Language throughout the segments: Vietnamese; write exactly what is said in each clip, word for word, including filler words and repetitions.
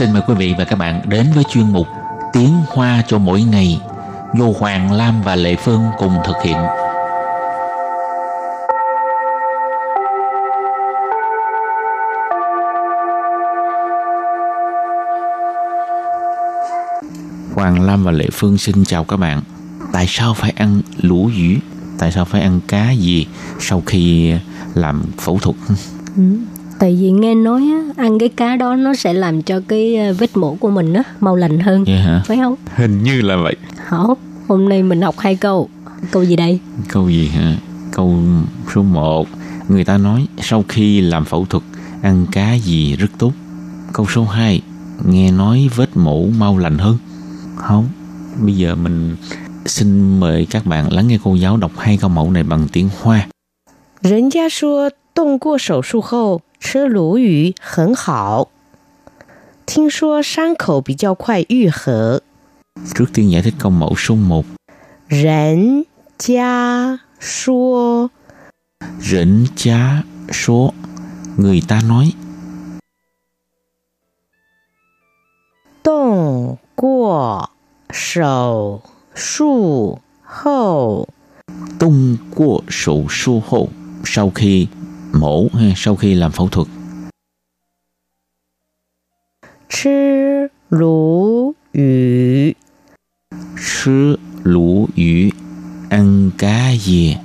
Xin mời quý vị và các bạn đến với chuyên mục Tiếng Hoa cho mỗi ngày, Ngô Hoàng Lam và Lệ Phương cùng thực hiện. Hoàng Lam và Lệ Phương xin chào các bạn. Tại sao phải ăn lũ dữ? Tại sao phải ăn cá gì sau khi làm phẫu thuật? Ừ. Tại vì nghe nói á, ăn cái cá đó nó sẽ làm cho cái vết mổ của mình á mau lành hơn, yeah, phải không? Hình như là vậy. Hổ, hôm nay mình học hai câu. Câu gì đây? Câu gì hả? Câu số một, người ta nói sau khi làm phẫu thuật ăn cá gì rất tốt. Câu số hai, nghe nói vết mổ mau lành hơn. Không, bây giờ mình xin mời các bạn lắng nghe cô giáo đọc hai câu mẫu này bằng tiếng Hoa. Nhân gia nói, 动过手术后 吃鲈鱼很好. Trước tiên giải thích câu mẫu số một. Rỉnh gia số. Rỉnh gia số. Người ta nói. Động qua sổ su hậu. Động qua sổ su hậu. Sau khi mổ, sau khi làm phẫu thuật. Chứ lũ yu. Chứ lũ yu. Ăn cá gì?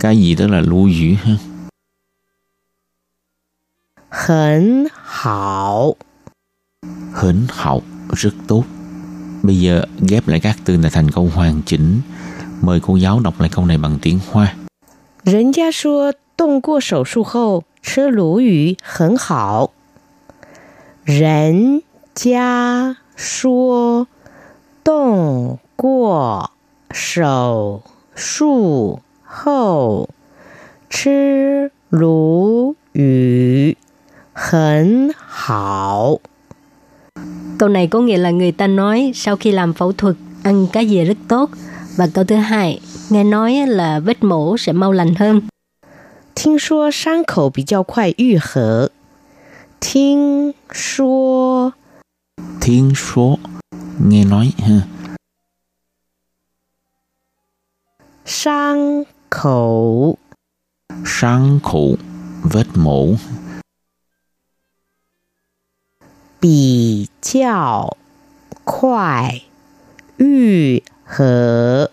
Cá gì tức là lũ yu ha. Hẳn hảo. Hẳn hảo. Rất tốt. Bây giờ ghép lại các từ này thành câu hoàn chỉnh. Mời cô giáo đọc lại câu này bằng tiếng Hoa. Nhân gia nói 动过手术后吃鲈鱼很好. 人家说动过手术后吃鲈鱼很好. Câu này có nghĩa là người ta nói sau khi làm phẫu thuật ăn cá dìa rất tốt. Và câu thứ hai, nghe nói là vết mổ sẽ mau lành hơn. 听说伤口比较快愈合. 听说 听说 nghe nói ha. 伤口 伤口 vết mổ. 比较快愈合.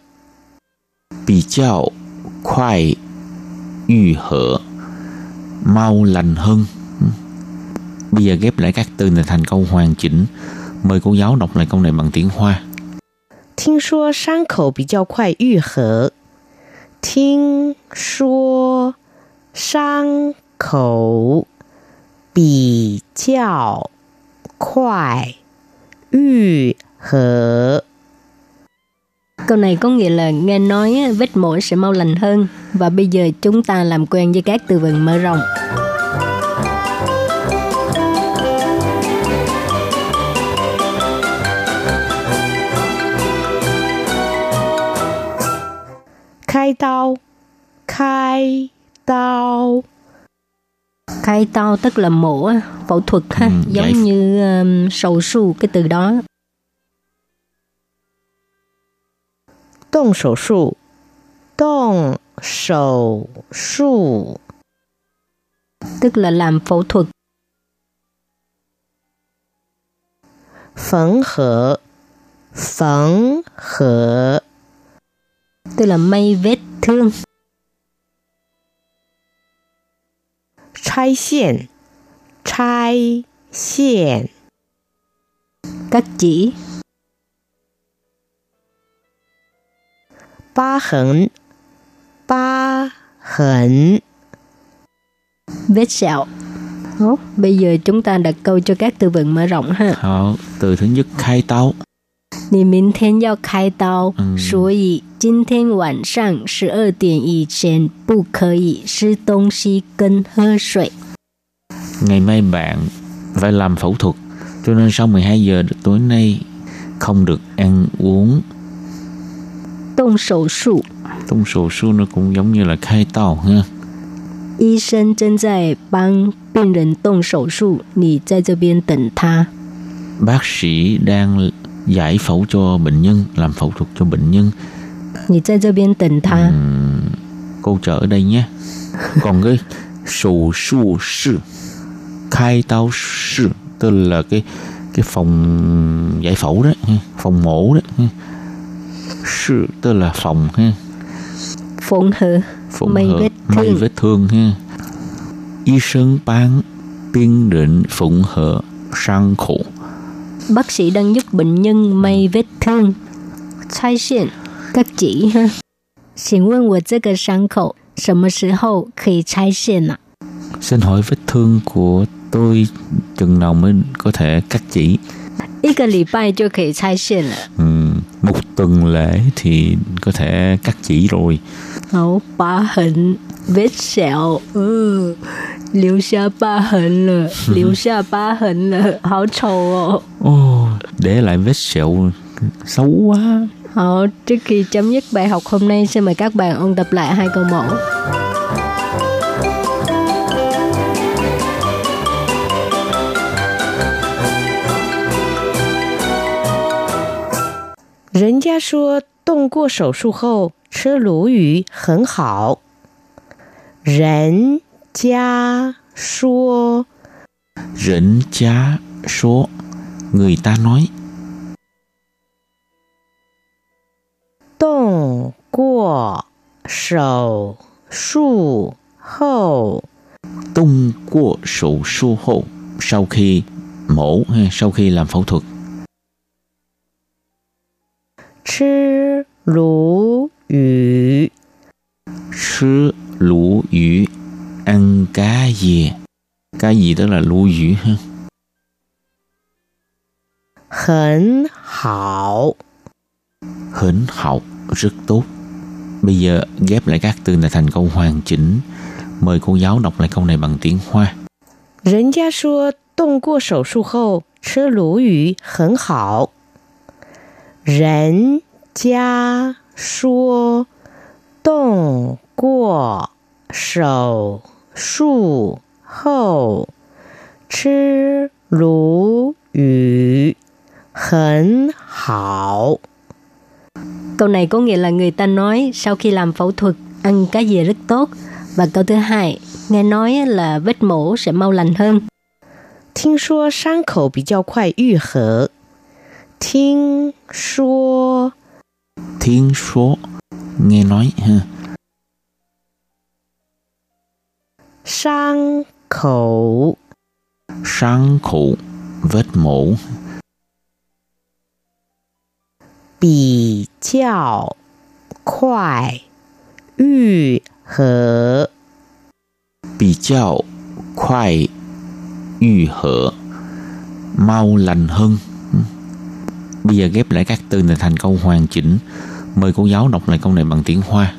比较快 ư hở, mau lành hơn. Bây giờ ghép lại các từ này thành câu hoàn chỉnh. Mời cô giáo đọc lại câu này bằng tiếng Hoa. 听说伤口比较快愈合. 听说伤口比较快愈合. Câu này có nghĩa là nghe nói vết mổ sẽ mau lành hơn. Và bây giờ chúng ta làm quen với các từ vựng mở rộng. Khai tao. Khai tao. Khai tao tức là mổ, phẫu thuật ha, ừ, giống vậy. Như um, sầu su cái từ đó. 动手术 动手术 tức là làm phẫu thuật. 缝合 缝合 tức là may vết thương. 拆线 拆线 cắt chỉ. 疤痕 疤痕 vết sẹo. Hốt, bây giờ chúng ta đặt câu cho các từ vựng mở rộng ha. Hốt, từ thứ nhất, khai tao. 你明天要开刀, 所以今天晚上 mười hai giờ以前不可以吃东西跟喝水. Ngày mai bạn phải làm phẫu thuật, cho nên sau mười hai giờ tối nay không được ăn uống. Tông sổ su. Tông sổ su nó cũng giống như là khai tao ha. Y sinh đang giúp bệnh nhân tông sổ su, bạn ở đây chờ anh ta. bác sĩ đang giải phẫu cho bệnh nhân, làm phẫu thuật cho bệnh nhân. Ừ, cô chờ ở đây nhé. Còn cái sổ su sư, khai tao sư, tức là cái cái phòng giải phẫu đấy, phòng mổ đấy. Sư tức là phòng ha. Phòng hở, may vết thương. May vết thương ha. Y sinh bán biên định phụng hở sang khổ. Bác sĩ đang giúp bệnh nhân may vết thương. Chai xiên, cắt chỉ ha. Xin hỏi tôi cái cái sang khẩu, xin hỏi vết thương của tôi chừng nào mới có thể cắt chỉ? Ừ, một tuần lễ thì có thể cắt chỉ rồi. Hậu ba hình vết sẹo, ừ, lưu xa ba hình rồi, lưu xa ba hình rồi, hảo trầu. Ồ, để lại vết sẹo xấu quá. Hảo, trước khi chấm dứt bài học hôm nay, xin mời các bạn ôn tập lại hai câu mẫu. Nhân gia nói, động qua phẫu thuật sau, ăn lú yu, rất tốt. Nhân gia nói, nhân gia nói, người ta nói. Động qua phẫu thuật sau, động qua phẫu thuật sau, sau khi mổ hay sau khi làm phẫu thuật. Chứ lú yu, chứ lú yu, ăn cá gì? Cá gì tức là lú yu ha. Hẳn hảo, hẳn hảo, rất tốt. Bây giờ ghép lại các từ này thành câu hoàn chỉnh. Mời cô giáo đọc lại câu này bằng tiếng Hoa. Nhân gia nói, động qua phẫu thuật sau, ăn lú yu, hẳn hảo. Nhân gia nói, động qua phẫu thuật sau, ăn lú yu, rất tốt. Câu này có nghĩa là người ta nói sau khi làm phẫu thuật ăn cá dìa rất tốt. Và câu thứ hai, nghe nói là vết mổ sẽ mau lành hơn. Nghe nói sang khẩu bị chào khoai yu hở. Tiếng số, tiếng số, nghe nói ha. Sang khẩu, sang khẩu, vết mổ. Bì chào khoai yu hở, bì chào khoai yu hở, mau lành hơn. Bây giờ ghép lại các từ này thành câu hoàn chỉnh. Mời cô giáo đọc lại câu này bằng tiếng Hoa.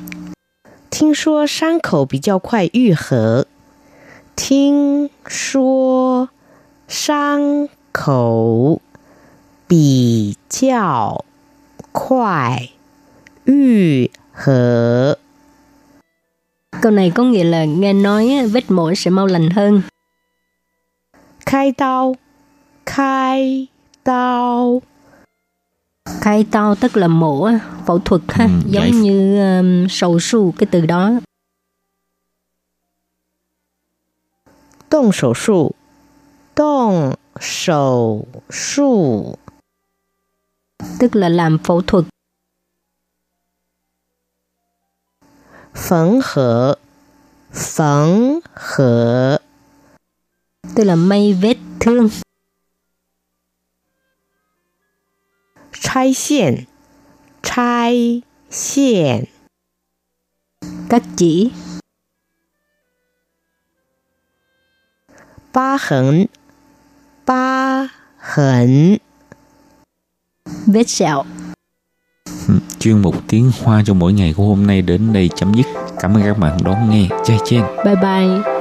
Nghe nói sang khẩu bị chào khoai yu hở. Nghe nói sang khẩu bị chào khoai yu hở. Câu này có nghĩa là nghe nói vết mổ sẽ mau lành hơn. Khai tao, khai tao. Khai tao tức là mổ, phẫu thuật ha, ừ, giống f... như um, sầu su cái từ đó. Động sầu su, động sầu su, tức là làm phẫu thuật. Phẫu hở, phẫu hở, tức là may vết thương. Chai xiên, chai xiên, cắt chỉ. Ba hẳn, ba hẳn, vết sẹo. Chuyên mục tiếng Hoa cho mỗi ngày của hôm nay đến đây chấm dứt. Cảm ơn các bạn đón nghe. Chai chen. Bye bye.